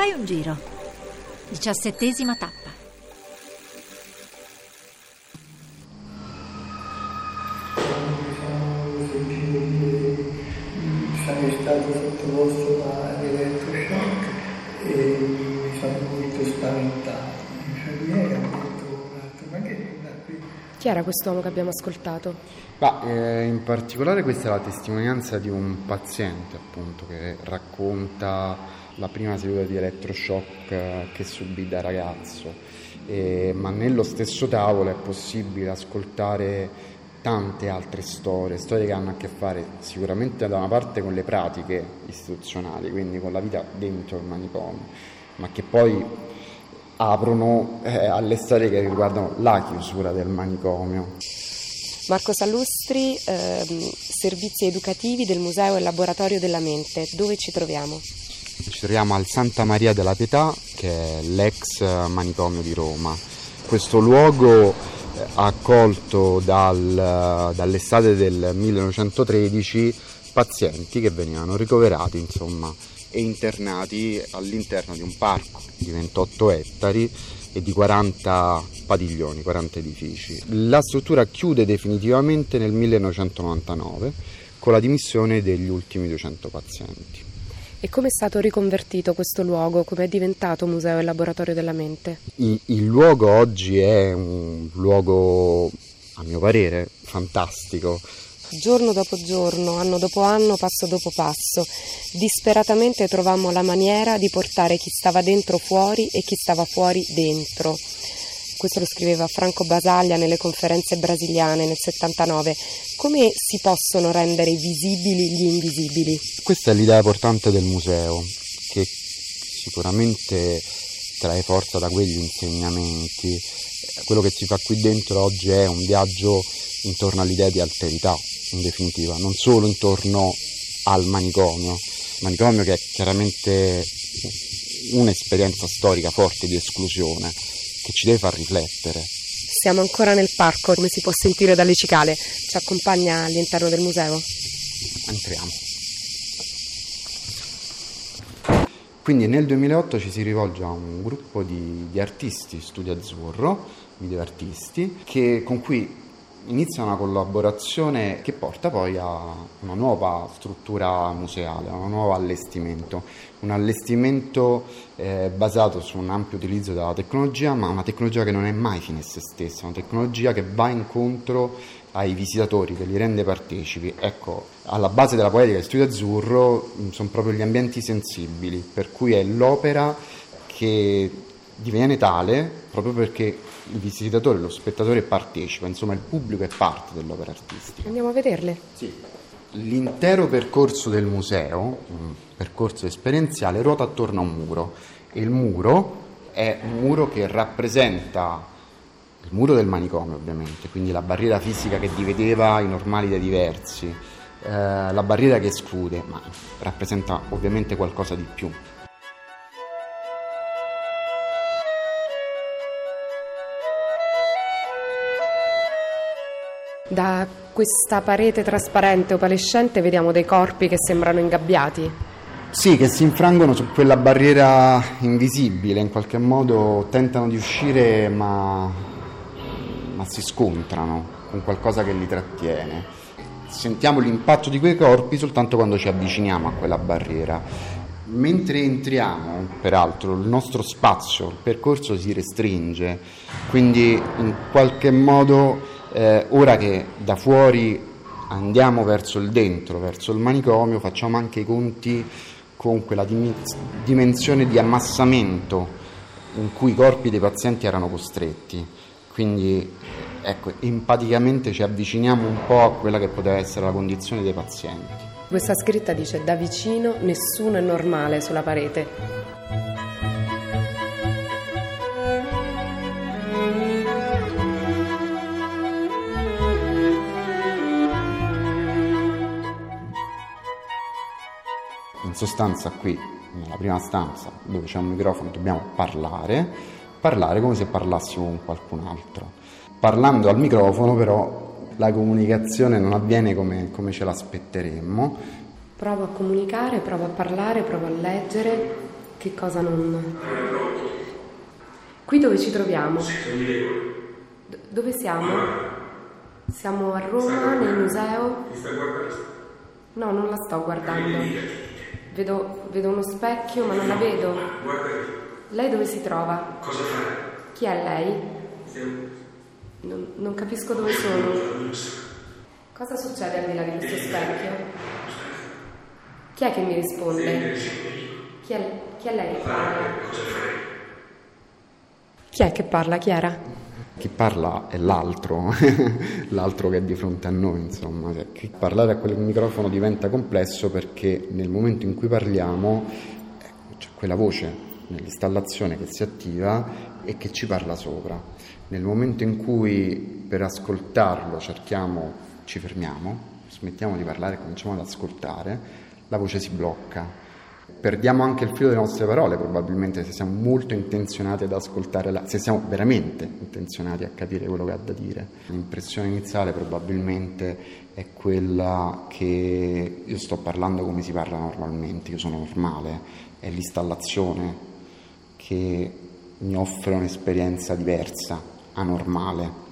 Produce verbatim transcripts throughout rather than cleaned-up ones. Fai un giro. Diciassettesima tappa. Sarei stato sottoposto a elettroshock e mi sono molto spaventato. L'infermiera ha detto: ma che da qui? Chi era quest'uomo che abbiamo ascoltato? Bah, eh, in particolare questa è la testimonianza di un paziente, appunto, che racconta la prima seduta di elettroshock che subì da ragazzo, eh, ma nello stesso tavolo è possibile ascoltare tante altre storie, storie che hanno a che fare sicuramente da una parte con le pratiche istituzionali, quindi con la vita dentro il manicomio, ma che poi aprono eh, alle storie che riguardano la chiusura del manicomio. Marco Salustri, eh, servizi educativi del Museo e laboratorio della Mente, dove ci troviamo? Ci troviamo al Santa Maria della Pietà, che è l'ex manicomio di Roma. Questo luogo, accolto dal, dall'estate del millenovecentotredici, pazienti che venivano ricoverati, insomma, e internati all'interno di un parco di ventotto ettari e di quaranta padiglioni, quaranta edifici. La struttura chiude definitivamente nel millenovecentonovantanove con la dimissione degli ultimi duecento pazienti. E come è stato riconvertito questo luogo? Come è diventato museo e laboratorio della mente? Il, il luogo oggi è un luogo, a mio parere, fantastico. Giorno dopo giorno, anno dopo anno, passo dopo passo, disperatamente trovammo la maniera di portare chi stava dentro fuori e chi stava fuori dentro. Questo lo scriveva Franco Basaglia nelle conferenze brasiliane nel settantanove. Come si possono rendere visibili gli invisibili? Questa è l'idea portante del museo, che sicuramente trae forza da quegli insegnamenti. Quello che si fa qui dentro oggi è un viaggio intorno all'idea di alterità, in definitiva, non solo intorno al manicomio, manicomio che è chiaramente un'esperienza storica forte di esclusione, che ci deve far riflettere. Siamo ancora nel parco, come si può sentire dalle cicale. Ci accompagna all'interno del museo? Entriamo. Quindi nel duemilaotto ci si rivolge a un gruppo di, di artisti, Studio Azzurro, videoartisti, che, con cui inizia una collaborazione che porta poi a una nuova struttura museale, a un nuovo allestimento. Un allestimento eh, basato su un ampio utilizzo della tecnologia, ma una tecnologia che non è mai fine a se stessa, una tecnologia che va incontro ai visitatori, che li rende partecipi. Ecco, alla base della poetica del Studio Azzurro sono proprio gli ambienti sensibili, per cui è l'opera che diviene tale proprio perché il visitatore, lo spettatore partecipa, insomma il pubblico è parte dell'opera artistica. Andiamo a vederle? Sì. L'intero percorso del museo, un percorso esperienziale, ruota attorno a un muro, e il muro è un muro che rappresenta il muro del manicomio, ovviamente, quindi la barriera fisica che divideva i normali dai diversi, eh, la barriera che esclude, ma rappresenta ovviamente qualcosa di più. Da questa parete trasparente opalescente vediamo dei corpi che sembrano ingabbiati. Sì, che si infrangono su quella barriera invisibile, in qualche modo tentano di uscire ma, ma si scontrano con qualcosa che li trattiene. Sentiamo l'impatto di quei corpi soltanto quando ci avviciniamo a quella barriera. Mentre entriamo, peraltro, il nostro spazio, il percorso si restringe, quindi in qualche modo... Eh, ora che da fuori andiamo verso il dentro, verso il manicomio, facciamo anche i conti con quella dim- dimensione di ammassamento in cui i corpi dei pazienti erano costretti. Quindi, ecco, empaticamente ci avviciniamo un po' a quella che poteva essere la condizione dei pazienti. Questa scritta dice: da vicino nessuno è normale, sulla parete. In sostanza qui, nella prima stanza, dove c'è un microfono, dobbiamo parlare, parlare come se parlassimo con qualcun altro. Parlando al microfono però la comunicazione non avviene come, come ce l'aspetteremmo. Provo a comunicare, provo a parlare, provo a leggere. che cosa non... Qui dove ci troviamo? D- dove siamo? Siamo a Roma, nel museo? No, non la sto guardando. Vedo, vedo uno specchio, ma non la vedo. Lei dove si trova? Chi è lei? Non, non capisco dove sono. Cosa succede al di là di questo specchio? Chi è che mi risponde? Chi è, chi è lei che parla? Chi è che parla, Chiara? Chi parla è l'altro, l'altro che è di fronte a noi, insomma. Parlare a quel microfono diventa complesso perché nel momento in cui parliamo c'è quella voce nell'installazione che si attiva e che ci parla sopra. Nel momento in cui per ascoltarlo cerchiamo, ci fermiamo, smettiamo di parlare e cominciamo ad ascoltare, la voce si blocca. Perdiamo anche il filo delle nostre parole, probabilmente, se siamo molto intenzionati ad ascoltare, la, se siamo veramente intenzionati a capire quello che ha da dire. L'impressione iniziale probabilmente è quella che io sto parlando come si parla normalmente, io sono normale, è l'installazione che mi offre un'esperienza diversa, anormale.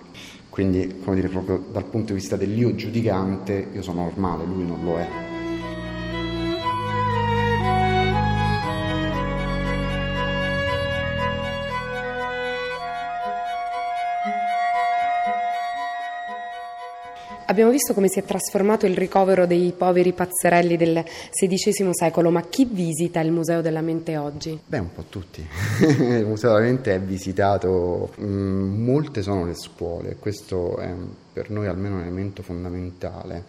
Quindi, come dire, proprio dal punto di vista dell'io giudicante, io sono normale, lui non lo è. Abbiamo visto come si è trasformato il ricovero dei poveri pazzerelli del sedicesimo secolo, ma chi visita il Museo della Mente oggi? Beh, un po' tutti. Il Museo della Mente è visitato, mh, molte sono le scuole, questo è per noi almeno un elemento fondamentale,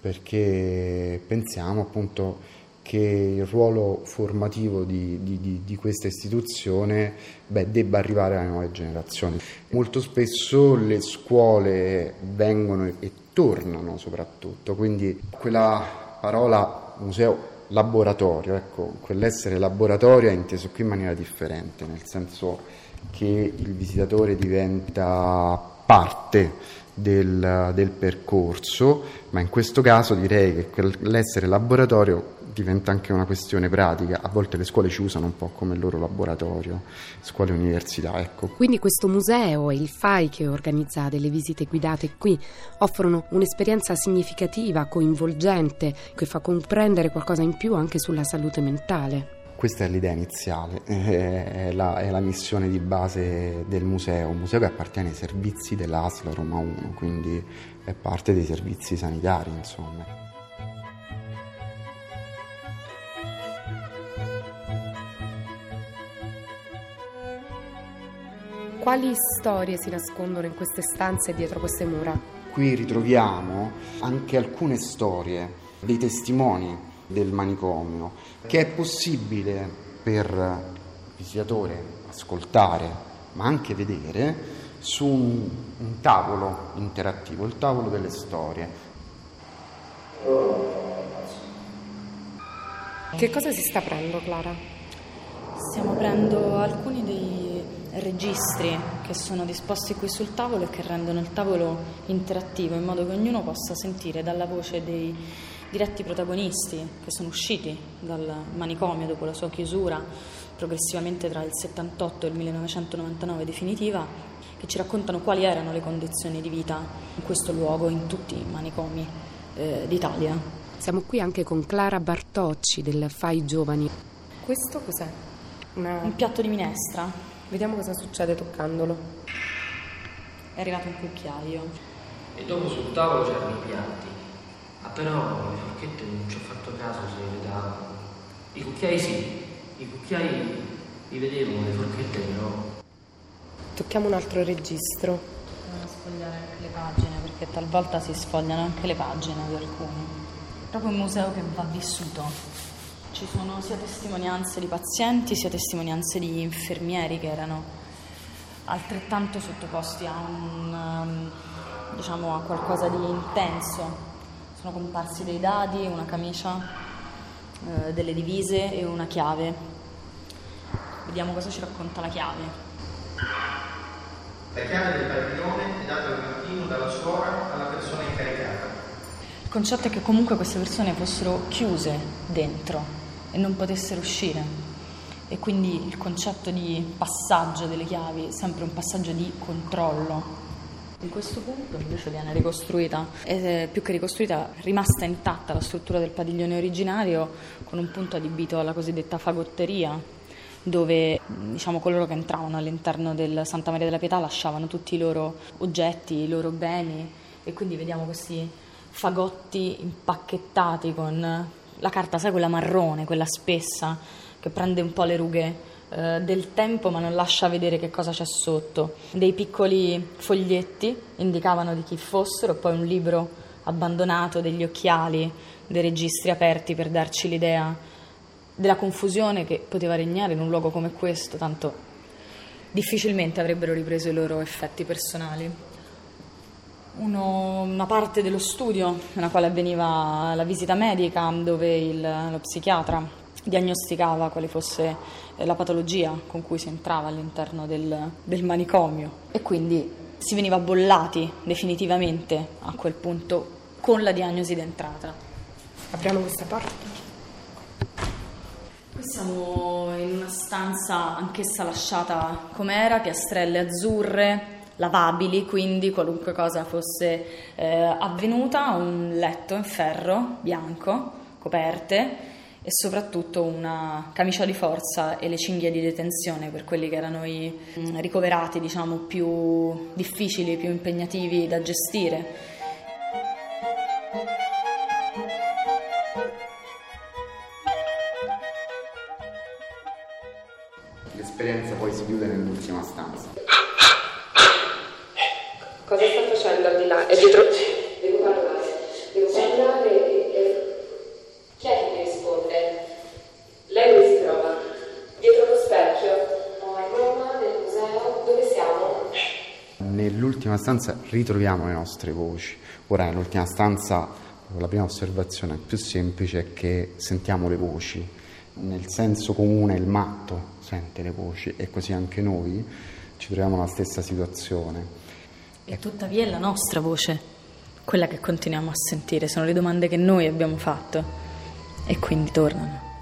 perché pensiamo appunto che il ruolo formativo di, di, di, di questa istituzione beh, debba arrivare alle nuove generazioni. Molto spesso le scuole vengono e tornano soprattutto, quindi quella parola museo laboratorio, ecco, quell'essere laboratorio è inteso qui in maniera differente, nel senso che il visitatore diventa parte del, del percorso, ma in questo caso direi che quell'essere laboratorio diventa anche una questione pratica, a volte le scuole ci usano un po' come il loro laboratorio, scuole e università, ecco. Quindi questo museo e il F A I che organizza delle visite guidate qui offrono un'esperienza significativa, coinvolgente, che fa comprendere qualcosa in più anche sulla salute mentale. Questa è l'idea iniziale, è la, è la missione di base del museo, un museo che appartiene ai servizi dell'A S L Roma uno, quindi è parte dei servizi sanitari, insomma. Quali storie si nascondono in queste stanze dietro queste mura? Qui ritroviamo anche alcune storie dei testimoni del manicomio che è possibile per il visitatore ascoltare ma anche vedere su un, un tavolo interattivo, il tavolo delle storie. Che cosa si sta aprendo, Clara? Stiamo aprendo alcuni dei registri che sono disposti qui sul tavolo e che rendono il tavolo interattivo in modo che ognuno possa sentire dalla voce dei diretti protagonisti che sono usciti dal manicomio dopo la sua chiusura progressivamente tra il settantotto e il millenovecentonovantanove definitiva, che ci raccontano quali erano le condizioni di vita in questo luogo, in tutti i manicomi eh, d'Italia. Siamo qui anche con Clara Bartocci del F A I Giovani. Questo cos'è? Una... un piatto di minestra. Vediamo cosa succede toccandolo. È arrivato un cucchiaio. E dopo sul tavolo c'erano i piatti. Appena le forchette non ci ho fatto caso se le vedavo. I cucchiai sì, i cucchiai li vedevo, le forchette no. Tocchiamo un altro registro. Dobbiamo sfogliare anche le pagine, perché talvolta si sfogliano anche le pagine di alcuni. È proprio un museo che va vissuto. Ci sono sia testimonianze di pazienti sia testimonianze di infermieri che erano altrettanto sottoposti a un, diciamo, a qualcosa di intenso. Sono comparsi dei dadi, una camicia, eh, delle divise e una chiave. Vediamo cosa ci racconta la chiave. La chiave del padiglione è data al mattino dalla suora alla persona incaricata. Il concetto è che comunque queste persone fossero chiuse dentro e non potessero uscire, e quindi il concetto di passaggio delle chiavi è sempre un passaggio di controllo. In questo punto invece viene ricostruita, e più che ricostruita, rimasta intatta la struttura del padiglione originario con un punto adibito alla cosiddetta fagotteria, dove diciamo coloro che entravano all'interno del Santa Maria della Pietà lasciavano tutti i loro oggetti, i loro beni, e quindi vediamo questi fagotti impacchettati con la carta, sai, quella marrone, quella spessa, che prende un po' le rughe del tempo ma non lascia vedere che cosa c'è sotto. Dei piccoli foglietti indicavano di chi fossero, poi un libro abbandonato, degli occhiali, dei registri aperti per darci l'idea della confusione che poteva regnare in un luogo come questo, tanto difficilmente avrebbero ripreso i loro effetti personali. Uno, una parte dello studio nella quale avveniva la visita medica, dove il, lo psichiatra diagnosticava quale fosse la patologia con cui si entrava all'interno del, del manicomio, e quindi si veniva bollati definitivamente a quel punto con la diagnosi d'entrata. Apriamo questa porta. Qui siamo in una stanza anch'essa lasciata com'era, piastrelle azzurre, lavabili, quindi qualunque cosa fosse eh, avvenuta, un letto in ferro bianco, coperte, e soprattutto una camicia di forza e le cinghie di detenzione per quelli che erano i ricoverati, diciamo, più difficili, più impegnativi da gestire. L'esperienza poi si chiude nell'ultima stanza. Cosa sta facendo al di là? È dietro? Devo parlare, devo parlare. Nell'ultima stanza ritroviamo le nostre voci. Ora, nell'ultima stanza, la prima osservazione più semplice è che sentiamo le voci. Nel senso comune il matto sente le voci, e così anche noi ci troviamo nella stessa situazione. E tuttavia è la nostra voce quella che continuiamo a sentire, sono le domande che noi abbiamo fatto e quindi tornano.